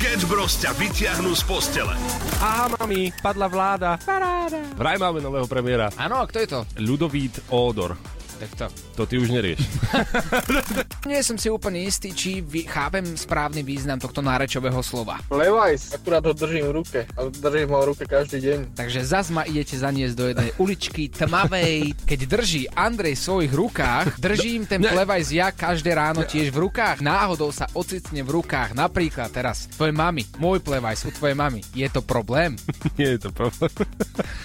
Sketch Bros ťa vyťahnú z postele. Aha, mami, padla vláda. Paráda. Vraj máme nového premiéra. Áno, a kto je to? Ľudovít Ódor. Tak to ty už nerieš. Nie som si úplne istý, či chápem správny význam tohto nárečového slova. Levi's, akurát ho držím v ruke. A držím ho v ruke každý deň. Takže zas ma idete zaniesť do jednej uličky tmavej. Keď drží Andrej v svojich rukách, držím ten Levi's ja každé ráno tiež v rukách. Náhodou sa ocitne v rukách. Napríklad teraz tvojej mami. Môj Levi's u tvojej mami. Je to problém? Nie je to problém.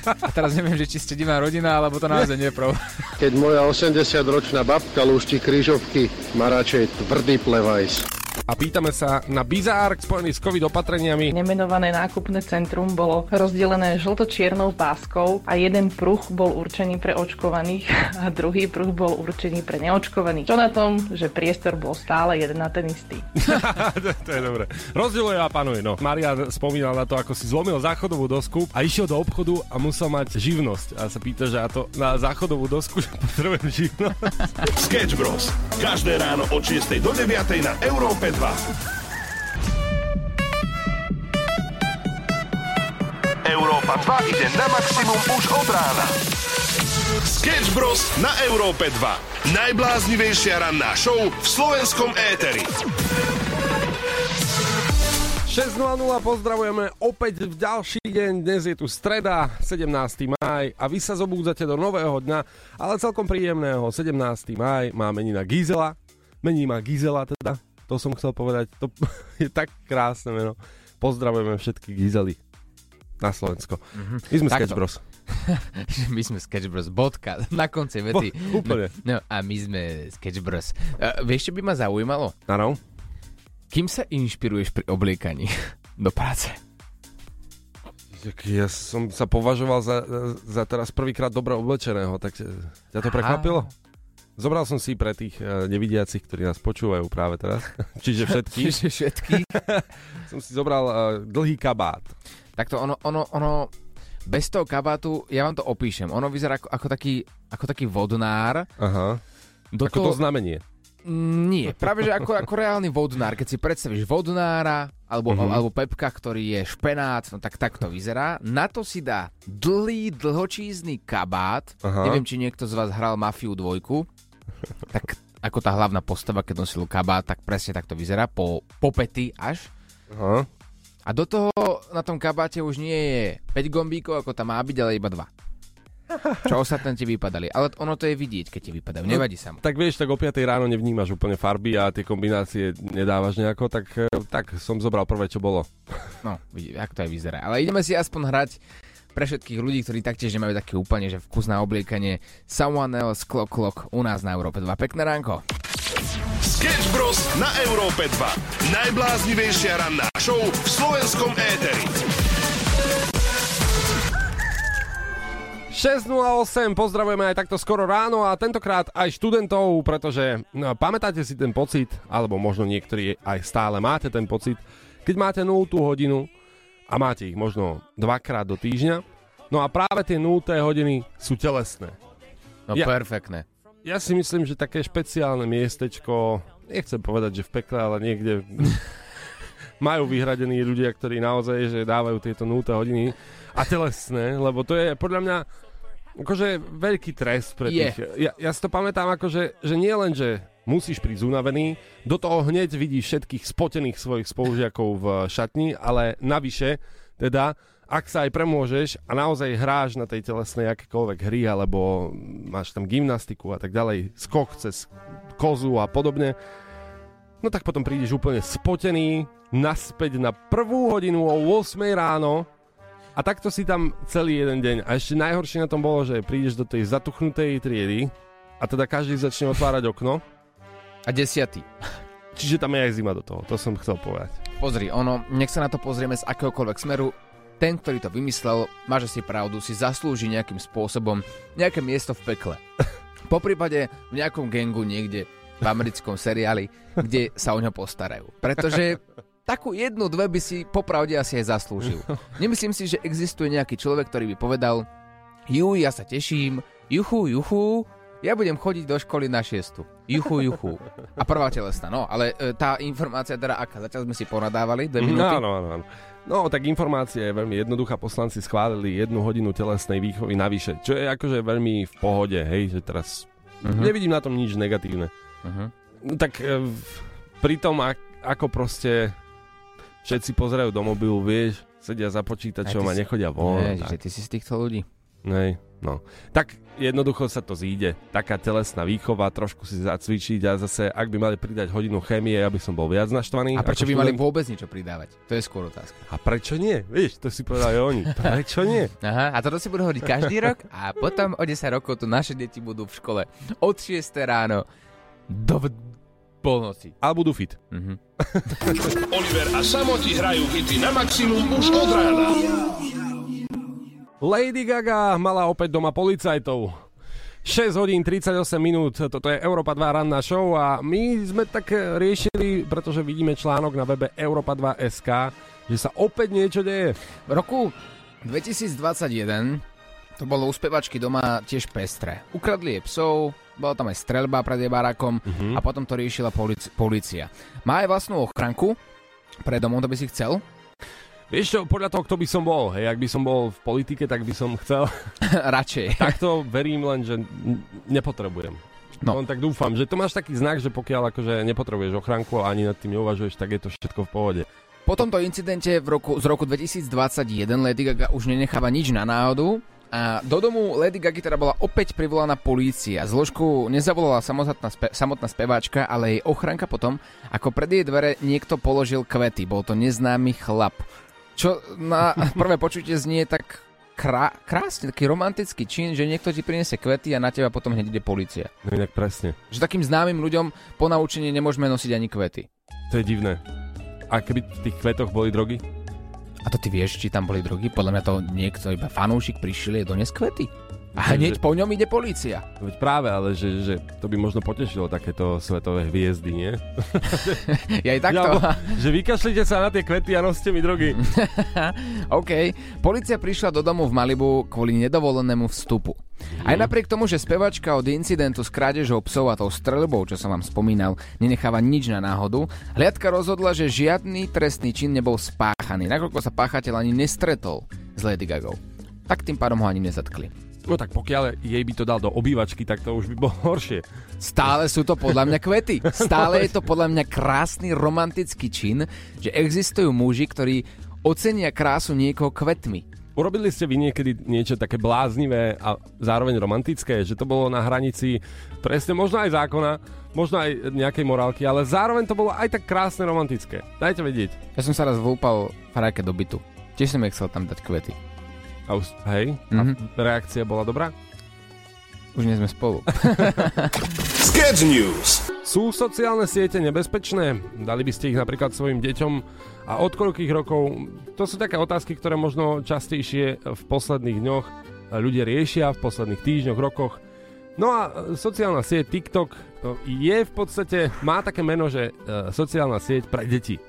A teraz neviem, že či ste divná rodina, alebo to naozaj nie je problém. Keď moja 70-ročná babka lúšti krížovky, má radšej tvrdý Levi's. A pýtame sa na bizár spojený s covid opatreniami. Nemenované nákupné centrum bolo rozdelené žlto-čiernou páskou a jeden pruh bol určený pre očkovaných a druhý pruh bol určený pre neočkovaných. Čo na tom, že priestor bol stále jeden na ten istý. To je dobré. Rozdieluje a panuje. No. Maria spomínala na to, ako si zlomil záchodovú dosku a išiel do obchodu a musel mať živnosť. A sa pýta, že a to na záchodovú dosku, že potrebujem živnosť. Sketch Bros. Každé ráno od 6 do 9 na Európe 2. Európa 2 ide na maximum už od rána. Sketch Bros. na Európe 2. Najbláznivejšia ranná show v slovenskom éteri. 6.00, pozdravujeme opäť v ďalší deň, dnes je tu streda, 17. máj a vy sa zobúdzate do nového dňa, ale celkom príjemného. 17. máj má mení ma Gizela teda, to som chcel povedať, to je tak krásne meno. Pozdravujeme všetky Gizely na Slovensko. My sme Sketch Bros. My sme Sketch Bros. Bodka. Na konci vety. Úplne. No a my sme Sketch Bros. Vieš, čo by ma zaujímalo? Áno. Kým sa inšpiruješ pri obliekaní do práce? Ja som sa považoval za teraz prvýkrát dobre oblečeného, tak ťa to prekvapilo? Zobral som si pre tých nevidiacich, ktorí nás počúvajú práve teraz, čiže všetky, som si zobral dlhý kabát. Takto ono, bez toho kabátu, ja vám to opíšem, ono vyzerá ako taký vodnár. Aha, ako to znamenie. Nie, práve že ako reálny vodnár. Keď si predstavíš vodnára alebo Pepka, ktorý je špenát, no tak to vyzerá. Na to si dá dlhý, dlhočízny kabát. Aha. Neviem, či niekto z vás hral Mafiu 2. Tak ako tá hlavná postava, keď nosil kabát, tak presne tak to vyzerá. Po pety až. Aha. A do toho na tom kabáte už nie je 5 gombíkov, ako tam má byť, ale iba 2. Čo ostatné ti vypadali, ale ono to je vidieť, keď ti vypadajú, nevadí sa mu. Tak vieš, tak o 5 ráno nevnímaš úplne farby a tie kombinácie nedávaš nejako, tak som zobral prvé, čo bolo. No, jak to aj vyzerá, ale ideme si aspoň hrať pre všetkých ľudí, ktorí taktiež nemajú také úplne, že vkus na obliekanie. Someone else, clock, u nás na Európe 2. Pekné ránko. Sketch Bros. Na Európe 2. Najbláznivejšia ranná show v slovenskom éteri. 6.08, pozdravujeme aj takto skoro ráno a tentokrát aj študentov, pretože pamätáte si ten pocit, alebo možno niektorí aj stále máte ten pocit, keď máte 0. hodinu a máte ich možno dvakrát do týždňa, no a práve tie 0. hodiny sú telesné. No perfektné. Ja si myslím, že také špeciálne miestečko, nechcem povedať, že v pekle, ale niekde majú vyhradení ľudia, ktorí naozaj že dávajú tieto 0. hodiny a telesné, lebo to je podľa mňa akože veľký trest pre tých. Ja si to pamätám, akože, že nie len, že musíš prísť unavený, do toho hneď vidíš všetkých spotených svojich spolužiakov v šatni, ale navyše, teda, ak sa aj premôžeš a naozaj hráš na tej telesnej akékoľvek hry, alebo máš tam gymnastiku a tak ďalej, skok cez kozu a podobne, no tak potom prídeš úplne spotený naspäť na 1. hodinu o 8 ráno, a takto si tam celý jeden deň. A ešte najhoršie na tom bolo, že prídeš do tej zatuchnutej triedy a teda každý začne otvárať okno. A 10. Čiže tam je aj zima do toho, to som chcel povedať. Pozri, nech sa na to pozrieme z akéhokoľvek smeru. Ten, ktorý to vymyslel, má že si pravdu, si zaslúži nejakým spôsobom nejaké miesto v pekle. Poprípade v nejakom gangu niekde v americkom seriáli, kde sa o ňo postarajú. Pretože takú 1-2 by si popravde asi aj zaslúžil. Nemyslím si, že existuje nejaký človek, ktorý by povedal: "Ju, ja sa teším, juchu, ja budem chodiť do školy na 6. Juchu. A prvá telesná. No, ale tá informácia teda aká? Zatiaľ sme si poradávali 2 minúty. Áno. No, tak informácia je veľmi jednoduchá. Poslanci schválili 1 hodinu telesnej výchovy navyše, čo je akože veľmi v pohode, hej, že teraz nevidím na tom nič negatívne. Tak pritom, ako proste všetci pozerajú do mobilu, vieš, sedia za počítačom a nechodia von. Ježiš, ty si z týchto ľudí. Nej, no. Tak jednoducho sa to zíde. Taká telesná výchova, trošku si zacvičiť a zase, ak by mali pridať hodinu chémie, ja by som bol viac naštvaný. A prečo by mali vôbec niečo pridávať? To je skôr otázka. A prečo nie? Vieš, to si povedali oni. Prečo nie? Aha, a toto si budú hovoriť každý rok a potom o 10 rokov tu naše deti budú v škole od 6 ráno do polnoci. A budú fit. Oliver a Samo ti hrajú hity na maximum už od rána. Lady Gaga mala opäť doma policajtov. 6 hodín 38 minút, toto je Európa 2 ranná show a my sme tak riešili, pretože vidíme článok na webe Europa2.sk, že sa opäť niečo deje. V roku 2021 to bolo u spevačky doma tiež pestré. Ukradli jej psov, bola tam aj streľba pred jej barákom a potom to riešila polícia. Má aj vlastnú ochranku pred domom, to by si chcel? Vieš čo, podľa toho, kto by som bol, hej, ak by som bol v politike, tak by som chcel. Radšej. Takto verím len, že nepotrebujem. No. Tak dúfam, že to máš taký znak, že pokiaľ akože nepotrebuješ ochránku a ani nad tým neuvažuješ, tak je to všetko v pohode. Po tomto incidente z roku 2021 Lady Gaga už nenecháva nič na náhodu a do domu Lady Gaga teda bola opäť privolaná polícia. Zložku nezavolala samotná speváčka, ale jej ochránka potom, ako pred jej dvere niekto položil kvety. Bol to neznámy chlap. Čo na prvé počutie znie tak krásne, taký romantický čin, že niekto ti priniesie kvety a na teba potom hneď ide polícia. No inak presne. Že takým známym ľuďom po naučení nemôžeme nosiť ani kvety. To je divné. A keby v tých kvetoch boli drogy? A to ty vieš, či tam boli drogy? Podľa mňa to niekto, iba fanúšik, prišiel a doniesol kvety. A hneď po ňom ide polícia. Veď práve, ale že to by možno potešilo takéto svetové hviezdy, nie? Ja aj takto. Že vykašlite sa na tie kvety a noste mi drogy. OK. Polícia prišla do domu v Malibu kvôli nedovolenému vstupu. Aj napriek tomu, že spevačka od incidentu s krádežou psov a tou streľbou, čo som vám spomínal, nenecháva nič na náhodu, hliadka rozhodla, že žiadny trestný čin nebol spáchaný, nakoľko sa páchateľ ani nestretol s Lady Gagou. Tak tým pádom ho ani nezatkli. No tak pokiaľ jej by to dal do obývačky, tak to už by bolo horšie. Stále sú to podľa mňa kvety. Stále je to podľa mňa krásny romantický čin, že existujú muži, ktorí ocenia krásu niekoho kvetmi. Urobili ste vy niekedy niečo také bláznivé a zároveň romantické, že to bolo na hranici presne možno aj zákona, možno aj nejakej morálky, ale zároveň to bolo aj tak krásne romantické. Dajte vedieť. Ja som sa raz vlúpal frajke do bytu. Tiež som chcel tam dať kvety. Hej, reakcia bola dobrá? Už nie sme spolu. Sketch News. Sú sociálne siete nebezpečné? Dali by ste ich napríklad svojim deťom? A od koľkých rokov? To sú také otázky, ktoré možno častejšie v posledných dňoch ľudia riešia, v posledných týždňoch, rokoch. No a sociálna sieť TikTok je v podstate, má také meno, že sociálna sieť pre deti.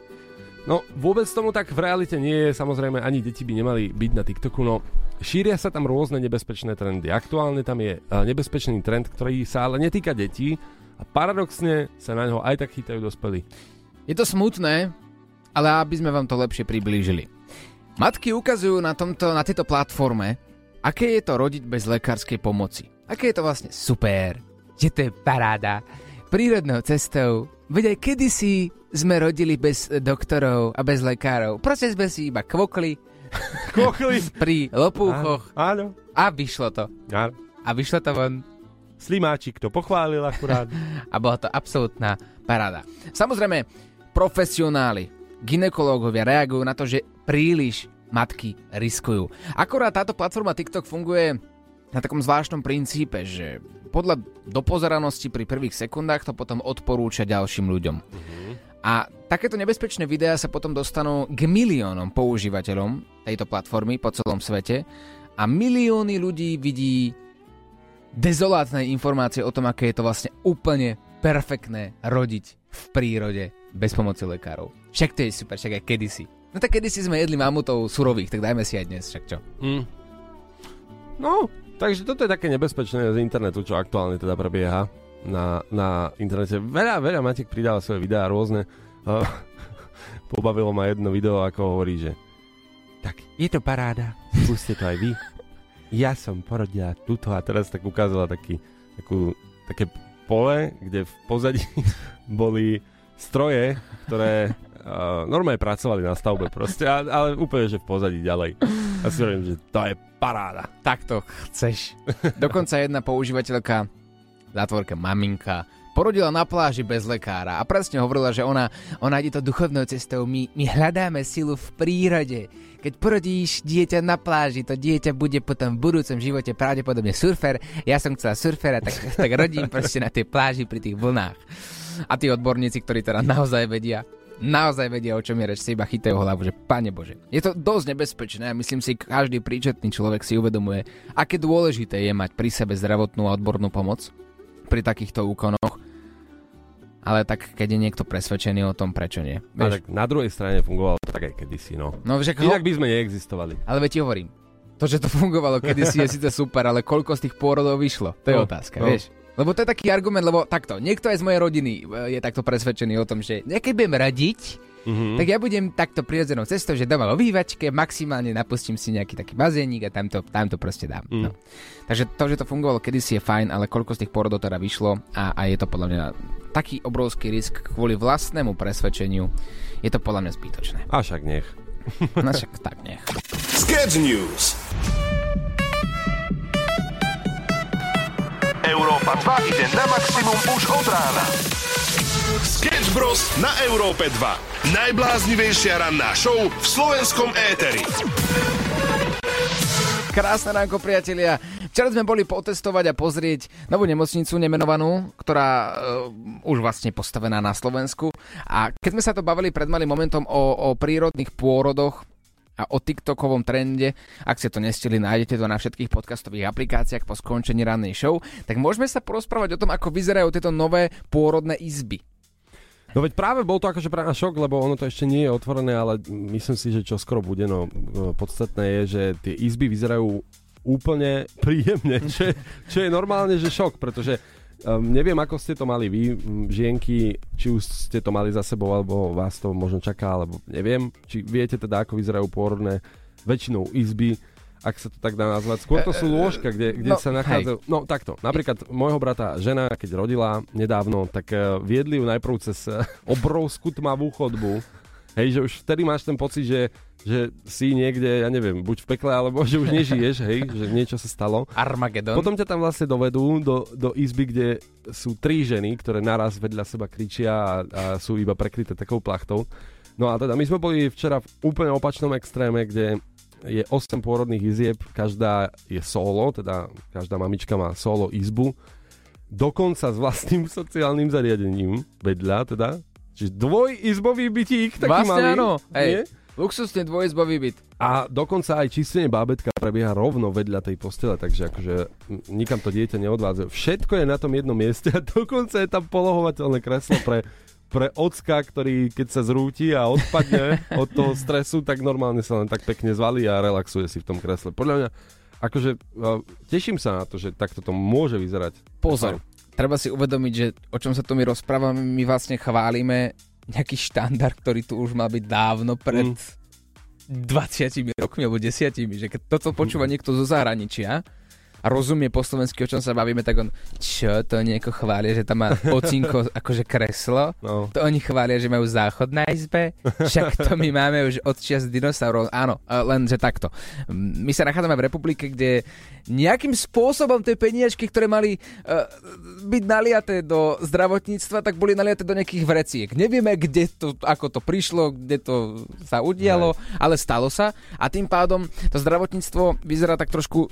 No, vôbec tomu tak v realite nie je, samozrejme ani deti by nemali byť na TikToku, no šíria sa tam rôzne nebezpečné trendy. Aktuálne tam je nebezpečný trend, ktorý sa ale netýka detí a paradoxne sa na ňo aj tak chytajú dospelí. Je to smutné, ale aby sme vám to lepšie priblížili. Matky ukazujú na tejto platforme, aké je to rodiť bez lekárskej pomoci. Aké je to vlastne super, že to je paráda, prírodnou cestou, veď aj kedysi sme rodili bez doktorov a bez lekárov. Proste sme si iba kvokli pri lopúchoch. Áno. A vyšlo to. Áno. A vyšlo to von. Slimáčik to pochválil akurát. A bola to absolútna paráda. Samozrejme, profesionáli, gynekológovia reagujú na to, že príliš matky riskujú. Akorát táto platforma TikTok funguje na takom zvláštnom princípe, že podľa dopozeranosti pri prvých sekundách to potom odporúča ďalším ľuďom. A takéto nebezpečné videá sa potom dostanú k miliónom používateľom tejto platformy po celom svete a milióny ľudí vidí dezolátne informácie o tom, aké je to vlastne úplne perfektné rodiť v prírode bez pomoci lekárov. Však to je super, však aj kedysi. No tak kedysi sme jedli mamutov surových, tak dajme si aj dnes, však čo? No, Takže toto je také nebezpečné z internetu, čo aktuálne teda prebieha na internete. Veľa Matek pridáva svoje videá rôzne. Pobavilo ma jedno video, ako hovorí, že tak, je to paráda, skúste to aj vy. Ja som porodila túto a teraz tak ukázala také pole, kde v pozadí boli stroje, ktoré normálne pracovali na stavbe proste, ale úplne, že v pozadí ďalej. A si hovorím, že to je paráda. Tak to chceš. Dokonca jedna používateľka, zátvorka maminka, porodila na pláži bez lekára a presne hovorila, že ona ide to duchovnou cestou, my hľadáme silu v prírode. Keď porodíš dieťa na pláži, to dieťa bude potom v budúcom živote pravdepodobne surfer. Ja som chcela surfera, tak rodím proste na tej pláži pri tých vlnách. A tí odborníci, ktorí teda naozaj vedia, o čom je reč, si iba chytajú hlavu, že Pane Bože. Je to dosť nebezpečné a myslím si, každý príčetný človek si uvedomuje, aké dôležité je mať pri sebe zdravotnú a odbornú pomoc pri takýchto úkonoch. Ale tak, keď je niekto presvedčený o tom, prečo nie. Ale tak na druhej strane fungovalo to tak aj kedysi, no. Inak by sme neexistovali. Ale veď ti hovorím, to, že to fungovalo kedysi je síce super, ale koľko z tých pôrodov vyšlo? To je otázka, vieš. Lebo to je taký argument, lebo takto, niekto aj z mojej rodiny je takto presvedčený o tom, že keď budem radiť, tak ja budem takto prirodzenou cestou, že doma vo vývačke maximálne napustím si nejaký taký bazénik a tam to proste dám. No. Takže to, že to fungovalo kedysi je fajn, ale koľko z tých porodov teda vyšlo a je to podľa mňa taký obrovský risk kvôli vlastnému presvedčeniu, je to podľa mňa zbytočné. A však nech. No však tak nech. Sketch News. Európa 2 ide na maximum už od rána. Sketch Bros. Na Európe 2. Najbláznivejšia ranná show v slovenskom éteri. Krásne ránko, priatelia. Včera sme boli potestovať a pozrieť novú nemocnicu nemenovanú, ktorá už vlastne postavená na Slovensku. A keď sme sa to bavili pred malým momentom o prírodných pôrodoch a o TikTokovom trende, ak ste to nestihli, nájdete to na všetkých podcastových aplikáciách po skončení rannej show, tak môžeme sa porozprávať o tom, ako vyzerajú tieto nové pôrodné izby. No veď práve bol to akože práve šok, lebo ono to ešte nie je otvorené, ale myslím si, že čo skoro bude, no podstatné je, že tie izby vyzerajú úplne príjemne, čo je normálne, že šok, pretože neviem, ako ste to mali vy, žienky, či už ste to mali za sebou, alebo vás to možno čaká, alebo neviem, či viete teda, ako vyzerajú pôrodné väčšinou izby, ak sa to tak dá nazvať. Skôr to sú lôžka, kde sa nachádzajú. Hej. No takto, napríklad môjho brata žena, keď rodila nedávno, tak viedli ju najprv cez obrovskú tmavú chodbu. Hej, že už vtedy máš ten pocit, že si niekde, ja neviem, buď v pekle, alebo že už nežiješ, hej, že niečo sa stalo. Armagedon. Potom ťa tam vlastne dovedú do izby, kde sú tri ženy, ktoré naraz vedľa seba kričia a sú iba prekryté takou plachtou. No a teda my sme boli včera v úplne opačnom extréme, kde je 8 pôrodných izieb, každá je solo, teda každá mamička má solo izbu, dokonca s vlastným sociálnym zariadením vedľa, teda. Čiže dvojizbový bytík, taký vlastne malý. Vlastne áno, hej. Nie? Luxusne dvojizbový byt. A dokonca aj čistenie bábätka prebieha rovno vedľa tej postele, takže akože nikam to dieťa neodvádzajú. Všetko je na tom jednom mieste a dokonca je tam polohovateľné kreslo pre ocka, ktorý keď sa zrúti a odpadne od toho stresu, tak normálne sa len tak pekne zvalí a relaxuje si v tom kresle. Podľa mňa, akože teším sa na to, že takto to môže vyzerať. Pozor, treba si uvedomiť, že o čom sa tu my rozprávame, my vlastne chválime nejaký štandard, ktorý tu už mal byť dávno pred 20 rokmi alebo 10, že keď toto počúva niekto zo zahraničia a rozumie po slovensky, o čom sa bavíme, tak on, čo, to nieko chvália, že tam má ocinko akože kreslo, no. To oni chvália, že majú záchod na izbe, však to my máme už od čias dinosaurov, áno, lenže takto. My sa nachádzame v republike, kde nejakým spôsobom tie peniažky, ktoré mali byť naliaté do zdravotníctva, tak boli naliaté do nejakých vreciek. Nevieme, kde to, ako to prišlo, kde to sa udialo, ale stalo sa a tým pádom to zdravotníctvo vyzerá tak trošku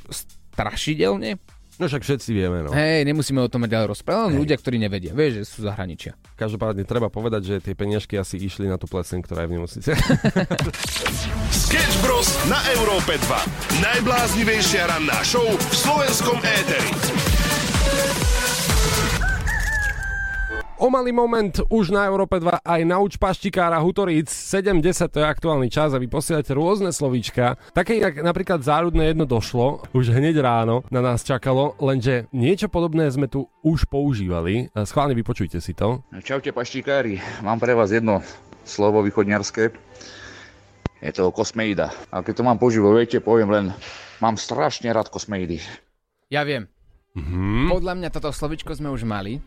strašidelne. No však všetci vieme, no. Hej, nemusíme o tom ďalej rozprávať, len ľudia, ktorí nevedia, vieš, že sú zahraničia. Každopádne treba povedať, že tie peniažky asi išli na tú pleseň, ktorá je v nemocnici. Sketch Bros. Na Európe 2. Najbláznivejšia ranná show v slovenskom éteri. O malý moment už na Európe 2 aj nauč paštikára Hutoríc 7:10, to je aktuálny čas a vy posielate rôzne slovíčka. Také jak napríklad záľudné jedno došlo, už hneď ráno na nás čakalo, lenže niečo podobné sme tu už používali. Schválne vypočujte si to. Čaute paštikári, mám pre vás jedno slovo východňarské. Je to kosmeida. A keď to mám poživo, viete, poviem len, mám strašne rád kosmeidy. Ja viem. Podľa mňa toto slovíčko sme už mali.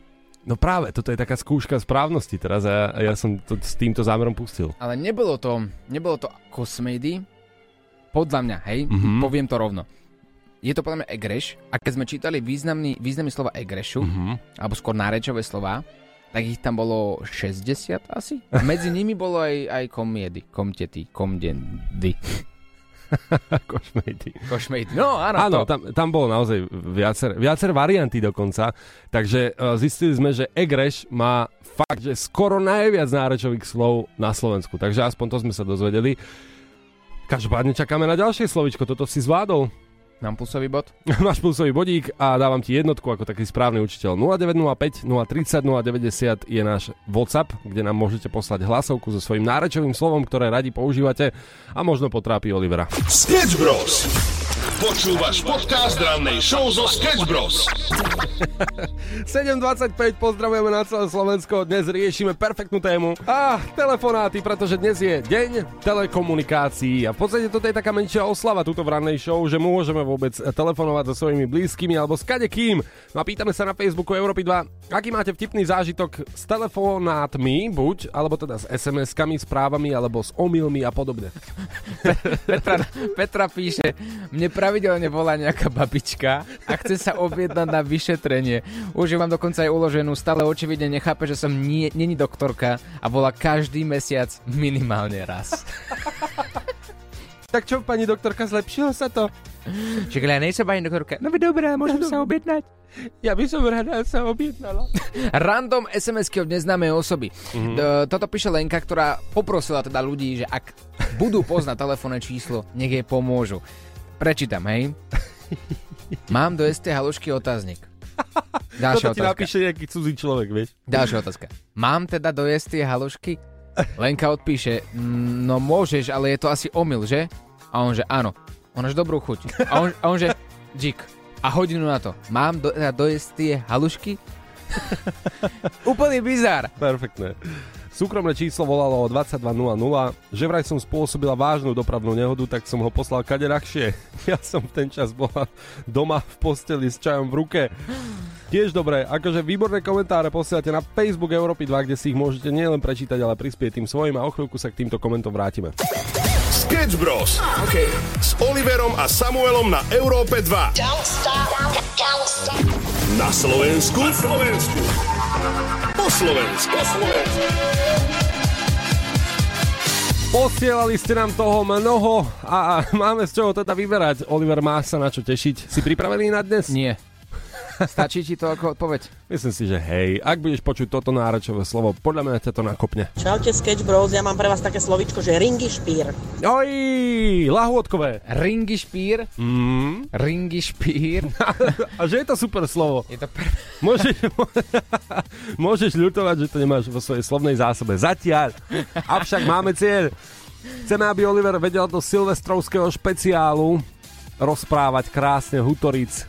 No práve, toto je taká skúška správnosti teraz a ja som to s týmto zámerom pustil. Ale nebolo to kosmedy, podľa mňa, hej, poviem to rovno. Je to podľa mňa egreš a keď sme čítali významy slova egrešu, alebo skôr nárečové slova, tak ich tam bolo 60 asi. A medzi nimi bolo aj komiedy, komtety, komdendy. Košmejdy. No, áno tam bolo naozaj viacer varianty dokonca. Takže zistili sme, že egreš má fakt, že skoro najviac nárečových slov na Slovensku. Takže aspoň to sme sa dozvedeli. Každopádne čakáme na ďalšie slovičko. Toto si zvládol. Mám plusový bod. Máš plusový bodík a dávam ti jednotku ako taký správny učiteľ. 0905 030 090 je náš WhatsApp, kde nám môžete poslať hlasovku so svojím nárečovým slovom, ktoré radi používate a možno potrápi Olivera. Sketch Bros. Počúvaš podcast rannej show zo Sketch Bros. 7:25, pozdravujeme na celé Slovensko. Dnes riešime perfektnú tému. Telefonáty, pretože dnes je deň telekomunikácií. A v podstate toto je taká menšia oslava tuto v rannej show, že môžeme vôbec telefonovať so svojimi blízkymi alebo s kadekým. No a pýtame sa na Facebooku Európy 2, aký máte vtipný zážitok s telefonátmi, buď, alebo teda s SMS-kami, správami, alebo s omylmi a podobne. Petra píše, mne pravidelne volá nejaká babička a chce sa objednať na vyšetrenie. Už ju mám dokonca aj uloženú, stále očividne nechápe, že som neni doktorka a volá každý mesiac minimálne raz. Tak čo, pani doktorka, zlepšilo sa to? Čiže ja nejsem pani doktorka. No dobrá, môžem sa objednať. Ja by som rada sa objednala. Random SMS-ky od neznámej osoby. Toto píše Lenka, ktorá poprosila teda ľudí, že ak budú poznať telefónne číslo, nech jej pomôžu. Prečítam, hej? Mám do ST Halušky otáznik. Ďalšia otázka. Toto ti napíše nejaký cudzí človek, vieš? Ďalšia otázka. Mám teda do ST Halušky? Lenka odpíše, no môžeš, ale je to asi omyl, že? A on že áno. On až dobrú chuť. A on že dík. A hodinu na to. Mám do ST Halušky? Úplný bizár. Perfektné. Súkromné číslo volalo o 22.00, že vraj som spôsobila vážnu dopravnú nehodu, tak som ho poslal kade ľahšie. Ja som v ten čas bola doma v posteli s čajom v ruke. Tiež dobré, akože výborné komentáre posielate na Facebook Európy 2, kde si ich môžete nielen prečítať, ale prispieť tým svojim a o chvíľku sa k týmto komentom vrátime. Sketch Bros. Okay. S Oliverom a Samuelom na Európe 2. Don't stop. Na Slovensku. Po Slovensku. Posielali ste nám toho mnoho a máme z čoho teda vyberať. Oliver, máš sa na čo tešiť. Si pripravený na dnes? Nie. Stačí ti to ako odpoveď? Myslím si, že hej, ak budeš počuť toto nárečové slovo, podľa mňa ťa to nakopne. Čaute Sketch Bros, ja mám pre vás také slovíčko, že ringišpír. Oj, lahôdkové. Ringišpír? Ringišpír. A že je to super slovo. Je to Môžeš ľutovať, že to nemáš vo svojej slovnej zásobe. Zatiaľ. Avšak máme cieľ. Chceme, aby Oliver vedel do silvestrovského špeciálu rozprávať krásne Hutoric.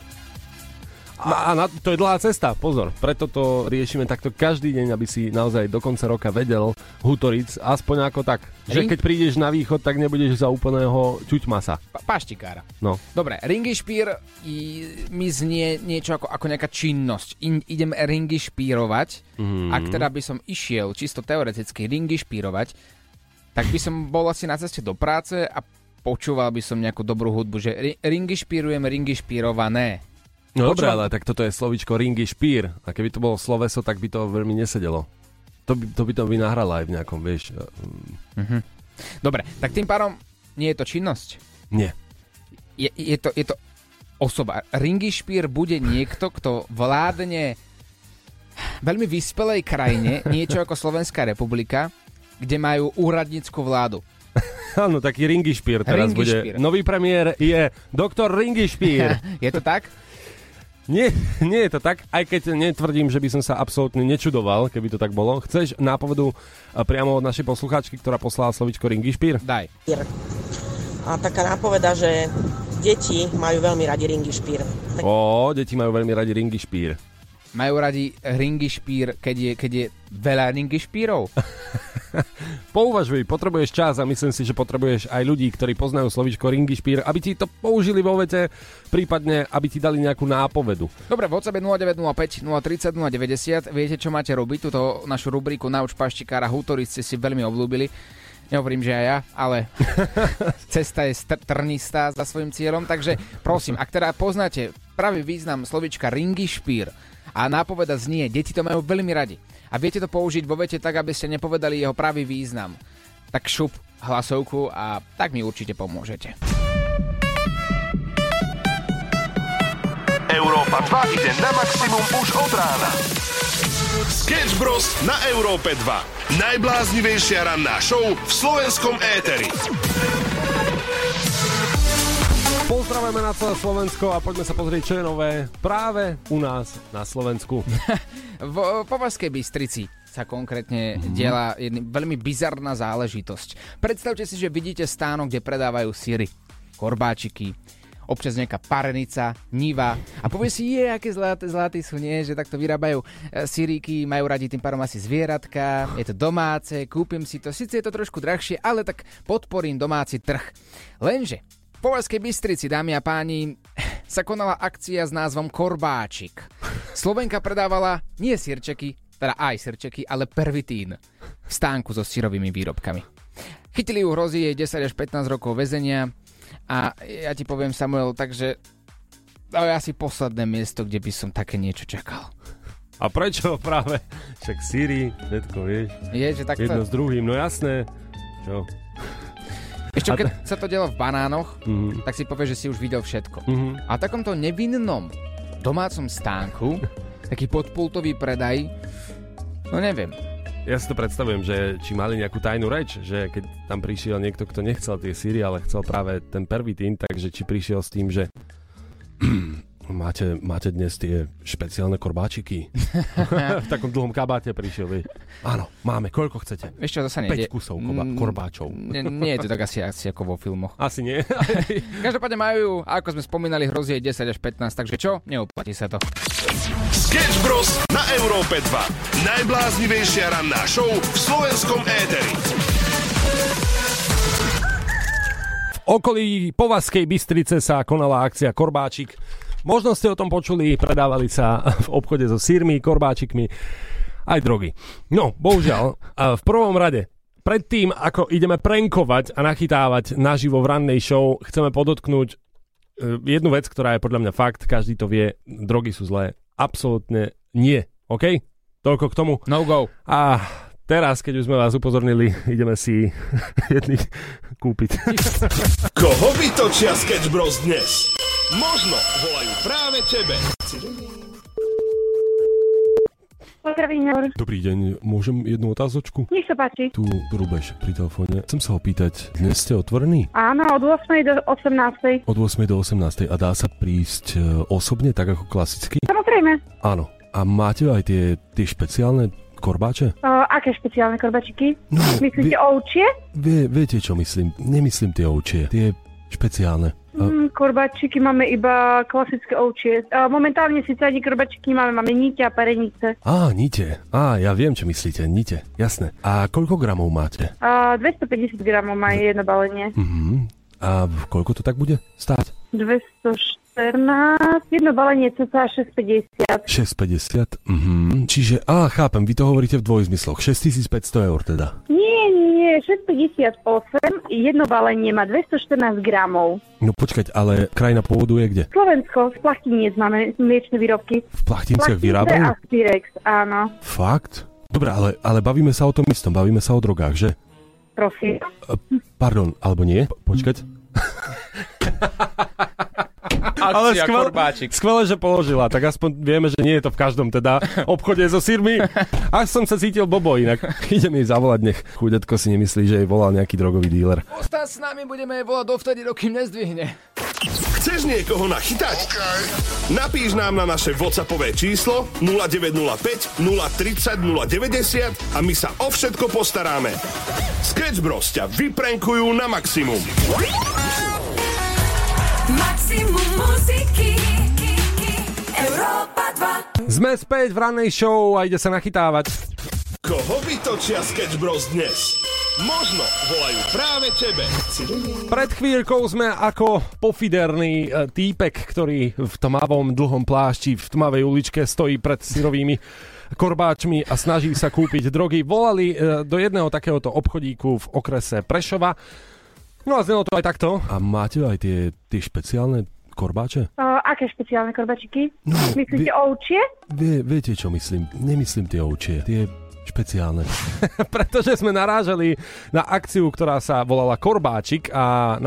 A to je dlhá cesta, pozor. Preto to riešime takto každý deň, aby si naozaj do konca roka vedel Hutoric, aspoň ako tak, že keď prídeš na východ, tak nebudeš za úplného ťuťmasa. Paštikára. No. Dobre, ringišpír mi znie niečo ako nejaká činnosť. Idem ringišpírovať. Ak teda by som išiel čisto teoreticky ringišpírovať, tak by som bol asi na ceste do práce a počúval by som nejakú dobrú hudbu, že ringišpírujem ringišpírované. No dobre, ale tak toto je slovíčko ringišpír a keby to bolo sloveso, tak by to veľmi nesedelo. To by nahrala aj v nejakom, vieš. Dobre, tak tým pádom nie je to činnosť? Nie. Je to osoba. Ringišpír bude niekto, kto vládne veľmi vyspelej krajine, niečo ako Slovenská republika, kde majú úradnícku vládu. Áno, taký ringišpír teraz bude. Nový premiér je doktor Ringišpír. Je to tak? Nie je to tak, aj keď netvrdím, že by som sa absolútne nečudoval, keby to tak bolo. Chceš nápovedu priamo od našej poslucháčky, ktorá poslala slovičko Ringy Špír? Daj. A taká nápoveda, že deti majú veľmi radi Ringy Špír. Deti majú veľmi radi Ringy Špír. Majú radi Ringy Špír, keď je veľa Ringy Špírov? Pouvažuj, potrebuješ čas a myslím si, že potrebuješ aj ľudí, ktorí poznajú slovíčko Ringy Špír, aby ti to použili vo vete, prípadne aby ti dali nejakú nápovedu. Dobre, v WhatsApp 0905 030 090, viete, čo máte robiť? Túto našu rubriku Nauč paštikára Hútori ste si veľmi obľúbili. Nehovorím, že aj ja, ale cesta je trnistá za svojím cieľom, takže prosím, ak teda poznáte pravý význam slovíčka Ringy Špír a nápoveda znie, deti to majú veľmi radi. A viete to použiť vo vete tak, aby ste nepovedali jeho pravý význam. Tak šup hlasovku a tak mi určite pomôžete. Európa 2 ide na maximum už od rána. Sketch Bros. Na Európe 2. Najbláznivejšia ranná show v slovenskom éteri. Pozdravujeme na celé Slovensko a poďme sa pozrieť, čo je nové práve u nás na Slovensku. V Považskej Bystrici sa konkrétne diela jedna veľmi bizarná záležitosť. Predstavte si, že vidíte stánok, kde predávajú syry, korbáčiky, občas nejaká parenica, niva a povie si, aké zlaté sú, nie? Že takto vyrábajú syríky, majú radi tým pádom asi zvieratka, je to domáce, kúpim si to, síce je to trošku drahšie, ale tak podporím domáci trh. Lenže v Považskej Bystrici, dámy a páni, sa konala akcia s názvom Korbáčik. Slovenka predávala nie sirčeky, teda aj sirčeky, ale pervitín v stánku so syrovými výrobkami. Chytili ju, hrozí jej 10 až 15 rokov väzenia a ja ti poviem, Samuel, takže to je asi posledné miesto, kde by som také niečo čakal. A prečo práve? Však syry, všetko, vieš. Je, že takto... Jedno s druhým, no jasné. Čo? Ešte keď sa to dialo v banánoch, tak si povieš, že si už videl všetko. A v takomto nevinnom domácom stánku, taký podpultový predaj, no neviem. Ja si to predstavujem, že či mali nejakú tajnú reč, že keď tam prišiel niekto, kto nechcel tie syry, ale chcel práve ten pervitín, takže či prišiel s tým, že máte dnes tie špeciálne korbáčiky. V takom dlhom kabáte prišiel. Áno, máme, koľko chcete? Ešte to sa nejde. 5 kusov korbáčov. Nie je to tak asi ako vo filmoch. Asi nie. Každopádne majú, ako sme spomínali, hrozie 10 až 15, takže čo? Neoplatí sa to. Sketch Bros. Na Európe 2. Najbláznivejšia ranná show v slovenskom éteri. V okolí Považskej Bystrice sa konala akcia Korbáčik. Možno ste o tom počuli, predávali sa v obchode so sírmi, korbáčikmi, aj drogy. No, bohužiaľ, v prvom rade, predtým, ako ideme prankovať a nachytávať naživo v rannej show, chceme podotknúť jednu vec, ktorá je podľa mňa fakt, každý to vie, drogy sú zlé. Absolútne nie, OK? Toľko k tomu. No go. A teraz, keď už sme vás upozornili, ideme si jedných kúpiť. Koho vytočia Sketch Bros dnes? Možno volajú práve tebe. Pozdravím. Dobrý deň, môžem jednu otázočku? Nech sa páči. Tu Rubež pri telefóne. Chcem sa ho pýtať, dnes ste otvorení? Áno, od 8 do 18. Od 8 do 18. A dá sa prísť osobne, tak ako klasicky? Samozrejme. Áno. A máte aj tie špeciálne korbáče? Aké špeciálne korbáčiky? No, myslíte ovčie? Viete, čo myslím? Nemyslím tie ovčie. Tie špeciálne. Korbáčiky máme iba klasické ovčie. Momentálne síce ani korbáčiky máme nite a parenice. Á, nite. Á, ja viem, čo myslíte, nite. Jasné. A koľko gramov máte? 250 gramov má jedno balenie. A koľko to tak bude stáť? 214, jedno balenie cca 6,50. 6,50? Čiže, chápem, vy to hovoríte v dvojzmysloch. 6500 eur teda. Nie, 6,58, jedno balenie má 214 gramov. No počkať, ale krajina pôvodu je kde? Slovensko, v Plachtiniec máme mliečne výrobky. V Plachtincech vyrábajú? A Spirex, áno. Fakt? Dobre, ale bavíme sa o tom istom, bavíme sa o drogách, že? Prosím. Pardon, alebo nie? Počkať. Ale skvelé, že položila. Tak aspoň vieme, že nie je to v každom teda obchode so sírmi. Až som sa cítil bobo inak. Idem jej zavolať, nech chudetko si nemyslí, že jej volal nejaký drogový díler. Ostaň s nami, budeme jej volať dovtedy, dokým nezdvihne. Chceš niekoho nachytať? Okay. Napíš nám na naše WhatsAppové číslo 0905 030 090 a my sa o všetko postaráme. Sketch Bros ťa vyprenkujú na maximum. Maximum muziky Európa 2. Sme späť v rannej show a ide sa nachytávať. Koho vytočia Sketch Bros dnes? Možno volajú práve tebe. Pred chvíľkou sme ako pofiderný týpek, ktorý v tmavom dlhom plášti v tmavej uličke stojí pred syrovými korbáčmi a snaží sa kúpiť drogy. Volali do jedného takéhoto obchodíku v okrese Prešova. No a znelo to aj takto. A máte aj tie špeciálne korbáče? Aké špeciálne korbáčiky? No, myslíte ovčie? Viete, čo myslím? Nemyslím tie ovčie. Tie špeciálne. Pretože sme narážali na akciu, ktorá sa volala Korbáčik a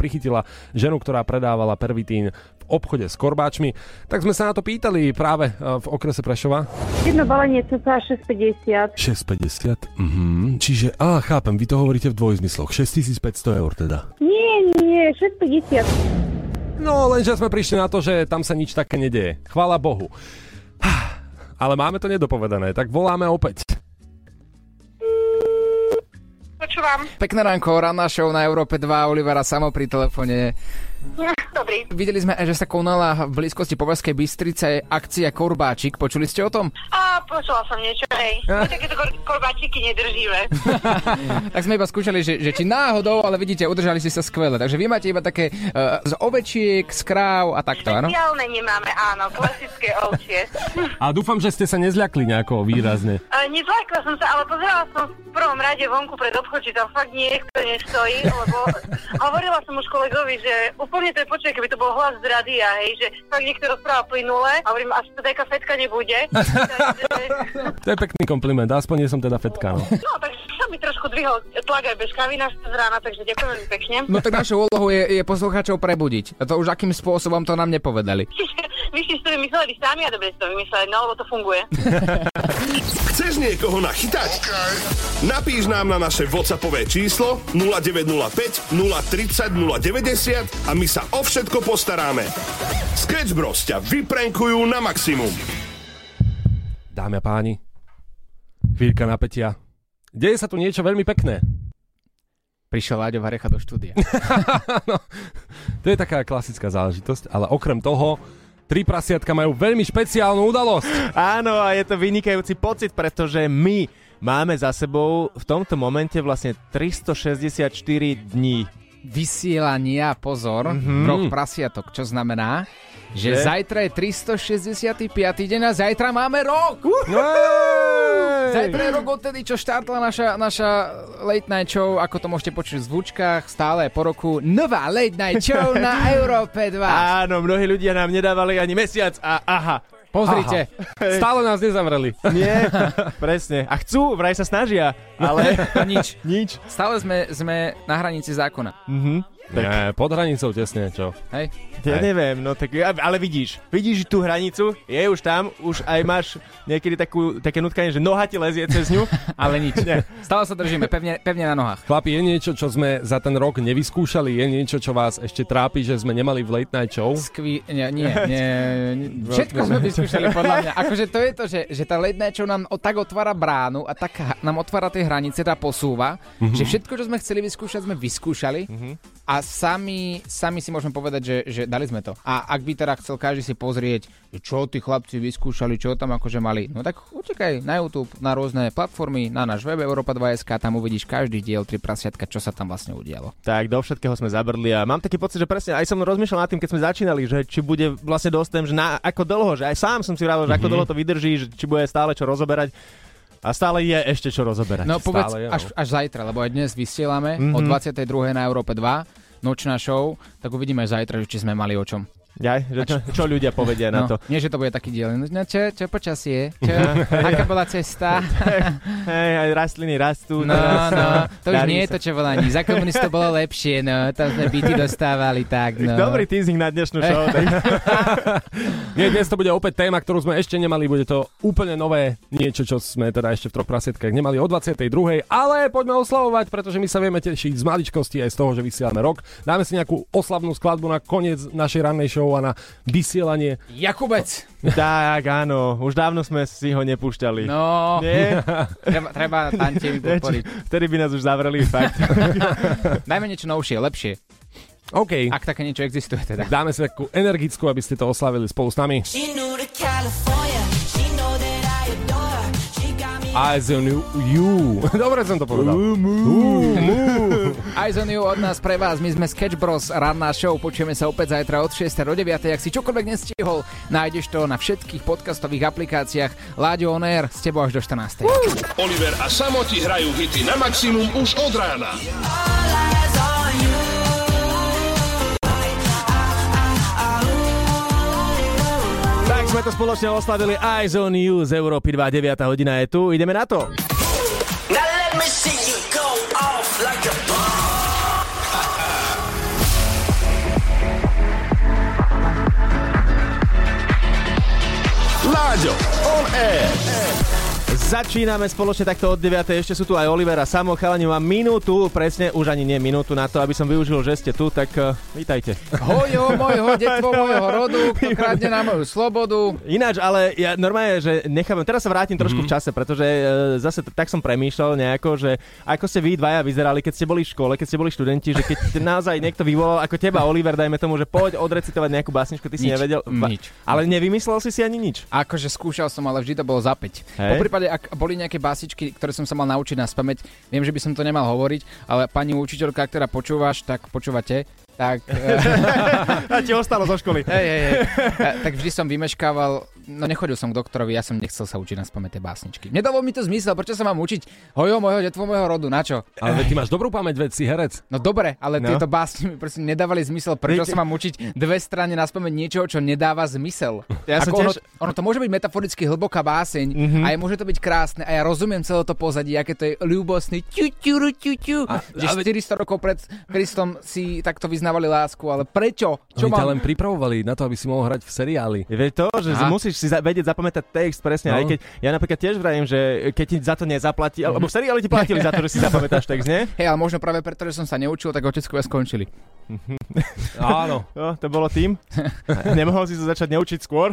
prichytila ženu, ktorá predávala pervitín v obchode s korbáčmi. Tak sme sa na to pýtali práve v okrese Prešova. Jedno balenie cca 6,50. 6,50? Mhm. Čiže, chápem, vy to hovoríte v dvojzmysloch. 6500 eur teda. Nie, 6,50. No, lenže sme prišli na to, že tam sa nič také nedeje. Chvála Bohu. Ale máme to nedopovedané, tak voláme opäť. Počúvam. Pekné ránko, RannáShow na Európe 2, Olivera Samo pri telefóne. Dobrý. Videli sme, že sa konala v blízkosti Považskej Bystrice akcia Korbáčik. Počuli ste o tom? Počula som niečo, hej. My takéto korbáčiky nedržíme. Tak sme iba skúšali, že či náhodou, ale vidíte, udržali ste sa skvele. Takže vy máte iba také z ovečiek, z kráv a takto, áno? Špeciálne nemáme, áno, klasické ovčie. A dúfam, že ste sa nezľakli nejako výrazne. Nezľakla som sa, ale pozerala som v prvom rade vonku pred obchod, že tam fakt niekto nestojí, lebo hovorila som už kolegovi, že úplne to je počuť, keby to bol hlas z rádia, hej, že tak niekto rozpráva plynule a hovorím, až to taká fetka nebude. To je pekný kompliment, aspoň nie som teda fetka. No, takže sa mi trošku dvihol tlak aj bez kávy nás z rána, takže ďakujem pekne. No tak našou úlohou je poslucháčov prebudiť. A to už akým spôsobom to nám nepovedali. Vy si to vymysleli sami a dobre si to vymysleli, no lebo to funguje. Chceš niekoho nachytať? Okay. Napíš nám na naše WhatsAppové číslo 0905 030 090 a my sa o všetko postaráme. Sketch Bros ťa vyprenkujú na maximum. Dámy a páni, chvíľka napätia. Deje sa tu niečo veľmi pekné. Prišiel Láďo Varecha do štúdia. No, to je taká klasická záležitosť, ale okrem toho tri prasiatka majú veľmi špeciálnu udalosť. Áno, a je to vynikajúci pocit, pretože my máme za sebou v tomto momente vlastne 364 dní vysielania, pozor, troch prasiatok, čo znamená, že zajtra je 365. deň a zajtra máme rok! Zajtra je rok odtedy, čo štartla naša late night show, ako to môžete počuť v zvučkách, stále po roku nová late night show na Európe 2. Áno, mnohí ľudia nám nedávali ani mesiac a pozrite, stále nás nezavreli. Nie, presne. A chcú, vraj sa snažia, ale nič. Stále sme na hranici zákona. Tak. Nie, pod hranicou tesne, čo? Hej. Ja neviem, no tak, ale vidíš tú hranicu, je už tam, už aj máš niekedy také nutkanie, že noha ti lezie cez ňu, ale nič. Nie. Stále sa držíme, pevne na nohách. Chlapi, je niečo, čo sme za ten rok nevyskúšali? Je niečo, čo vás ešte trápi, že sme nemali v late night show? Nie. Všetko sme vyskúšali, podľa mňa. Akože to je to, že tá late night show nám tak otvára bránu a tak nám otvára tie hranice, tá posúva, že všetko, čo sme chceli vyskúšať, sme vyskúšali. A sami si môžeme povedať, že dali sme to. A ak by teda chcel každý si pozrieť, čo tí chlapci vyskúšali, čo tam akože mali, no tak utekaj na YouTube, na rôzne platformy, na náš web Európa 2.sk, tam uvidíš každý diel, 3 prasiatka, čo sa tam vlastne udialo. Tak, do všetkého sme zabrli a mám taký pocit, že presne aj som rozmýšľal nad tým, keď sme začínali, že či bude vlastne dostem, že na ako dlho, že aj sám som si vravel, že ako dlho to vydrží, že či bude stále čo rozoberať. A stále je ešte čo rozoberať. No povedz až zajtra, lebo aj dnes vysielame o 22.00 na Európe 2, nočná show, tak uvidíme aj zajtra, či sme mali o čom. Jaj, čo ľudia povedia na to? Nie, že to bude taký diel. No čo počasie? Čo? Aká bola cesta? Hej, rastliny rastú. No, to už nie je to, čo volá ani. Za komunistov bolo lepšie, no. Tam sme byty dostávali, tak, no. Dobrý teasing na dnešnú show. Nie, dnes to bude opäť téma, ktorú sme ešte nemali. Bude to úplne nové niečo, čo sme teda ešte v troch prasietkách nemali o 22. Ale poďme oslavovať, pretože my sa vieme tešiť z maličkosti aj z toho, že vysielame rok. Dáme si nejakú oslavnú skladbu na koniec našej rannej show a na vysielanie. Jakubec! Tak, áno. Už dávno sme si ho nepúšťali. No. Nie? Treba tantiem podporiť. Vtedy by nás už zavreli, fakt. Dajme niečo novšie, lepšie. OK. Ak také niečo existuje, teda. Dáme si takú energickú, aby ste to oslavili spolu s nami. Eyes on you. Dobre som to povedal. Eyes on you od nás pre vás. My sme Sketch Bros. Ranná show. Počujeme sa opäť zajtra od 6 do 9. Ak si čokoľvek nestihol, nájdeš to na všetkých podcastových aplikáciách. Láďo on air s tebou až do 14. Oliver a Samo ti hrajú hity na maximum už od rána. Tak sme to spoločne oslavili. Eyes on you z Európy 2, 9. hodina je tu. Ideme na to. Láďo on air. Začíname spoločne takto od 9. Ešte sú tu aj Oliver a Samo. Chalani, mám minútu, presne už ani nie minútu na to, aby som využil, že ste tu, tak vítajte. Hojo, mojho, detvo, mojho rodu, kto krádne na moju slobodu. Ináč, ale ja normálne, že nechávam, teraz sa vrátim trošku v čase, pretože zase tak som premýšľal nejako, že ako ste vy dvaja vyzerali, keď ste boli v škole, keď ste boli študenti, že keď naozaj niekto vyvolal ako teba, Oliver, dajme tomu, že poď odrecitovať nejakú básničku, ty si nič nevedel. Nič. Ale nevymyslel si si ani nič. Akože skúšal som, ale vždy to bolo za 5. Ak boli nejaké básičky, ktoré som sa mal naučiť naspamäť, viem, že by som to nemal hovoriť, ale pani učiteľka, ktorá počúvaš, tak počúvate. Tak, a ti ostalo zo školy. Hej. Tak vždy som vymeškával, no nechodil som k doktorovi, ja som nechcel sa učiť naspamäť tie básničky. Nedalo mi to zmysel, prečo sa mám učiť hojo mojho, detvo mojho rodu, na čo? Ale ty máš dobrú pamäť, veď si herec. No dobre, ale tieto básni mi proste nedávali zmysel, prečo sa mám učiť dve strany naspamäť niečoho, čo nedáva zmysel. Ja som tiež... ono to môže byť metaforicky hlboká báseň, a môže to byť krásne, a ja rozumiem celé to pozadie, aké to je ľúbostný. Že 400 rokov pred Kristom si takto znávali lásku, ale prečo? Čo oni ťa len pripravovali na to, aby si mohol hrať v seriáli. Vieš to, že musíš si vedieť zapamätať text presne, aj keď ja napríklad tiež vravím, že keď ti za to nezaplatí, alebo v seriáli ti platili za to, že si zapamätáš text, nie? Hej, ale možno práve preto, že som sa neučil, tak otecku ja skončili. Áno. No, to bolo tým. Nemohol si sa začať neučiť skôr?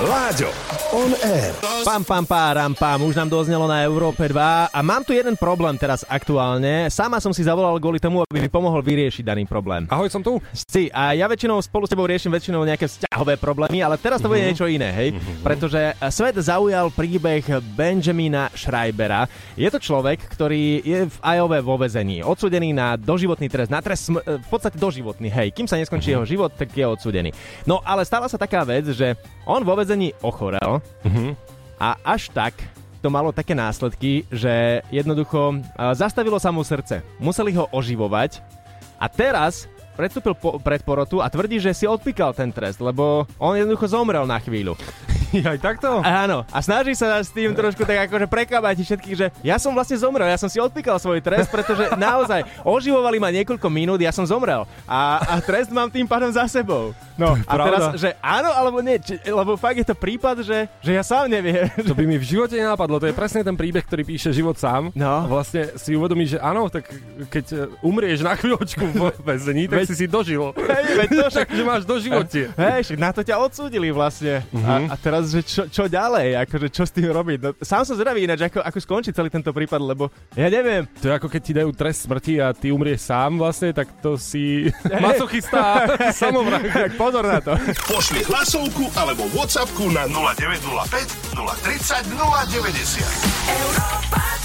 Láďo on air. Pam, pam, páram, pam. Už nám doznelo na Európe 2 a mám tu jeden problém teraz aktuálne. Sama som si zavolal kvôli tomu, aby mi pomohol vyriešiť daný problém. Ahoj, som tu. Si, a ja väčšinou spolu s tebou riešim väčšinou nejaké vzťahové problémy, ale teraz to bude niečo iné, hej? Pretože svet zaujal príbeh Benjamina Schreibera. Je to človek, ktorý je v Ajove vo väzení, odsúdený na doživotný trest, na trest v podstate doživotný, hej. Kým sa neskončí jeho život, tak je odsúdený. No, ale stala sa taká vec, že on vo väzení ochorel a až tak to malo také následky, že jednoducho zastavilo sa mu srdce. Museli ho oživovať a teraz predstúpil pred porotu a tvrdí, že si odpíkal ten trest, lebo on jednoducho zomrel na chvíľu. Aj takto? Áno. A snaží sa s tým trošku tak akože prekábať všetkých, že ja som vlastne zomrel, ja som si odpíkal svoj trest, pretože naozaj oživovali ma niekoľko minút, ja som zomrel. A trest mám tým pádom za sebou. No, a teraz, že áno, alebo nie, lebo fakt je to prípad, že ja sám neviem. To by mi v živote nenapadlo, to je presne ten príbeh, ktorý píše Život sám. No. Vlastne si uvedomíš, že áno, tak keď umrieš na chvíľočku vo väzení, tak si dožil. Hej, to však, že máš doživotie. Hej, na to ťa odsúdili vlastne. A teraz, že čo ďalej, akože čo s tým robiť. No, sám som zvedavý ináč, ako skončí celý tento prípad, lebo ja neviem. To je ako keď ti dajú trest smrti a ty umrieš sám vlastne, tak to si masochista samovražda. Pozor na to. Pošli hlasovku alebo WhatsAppku na 0905 030 090. Európa.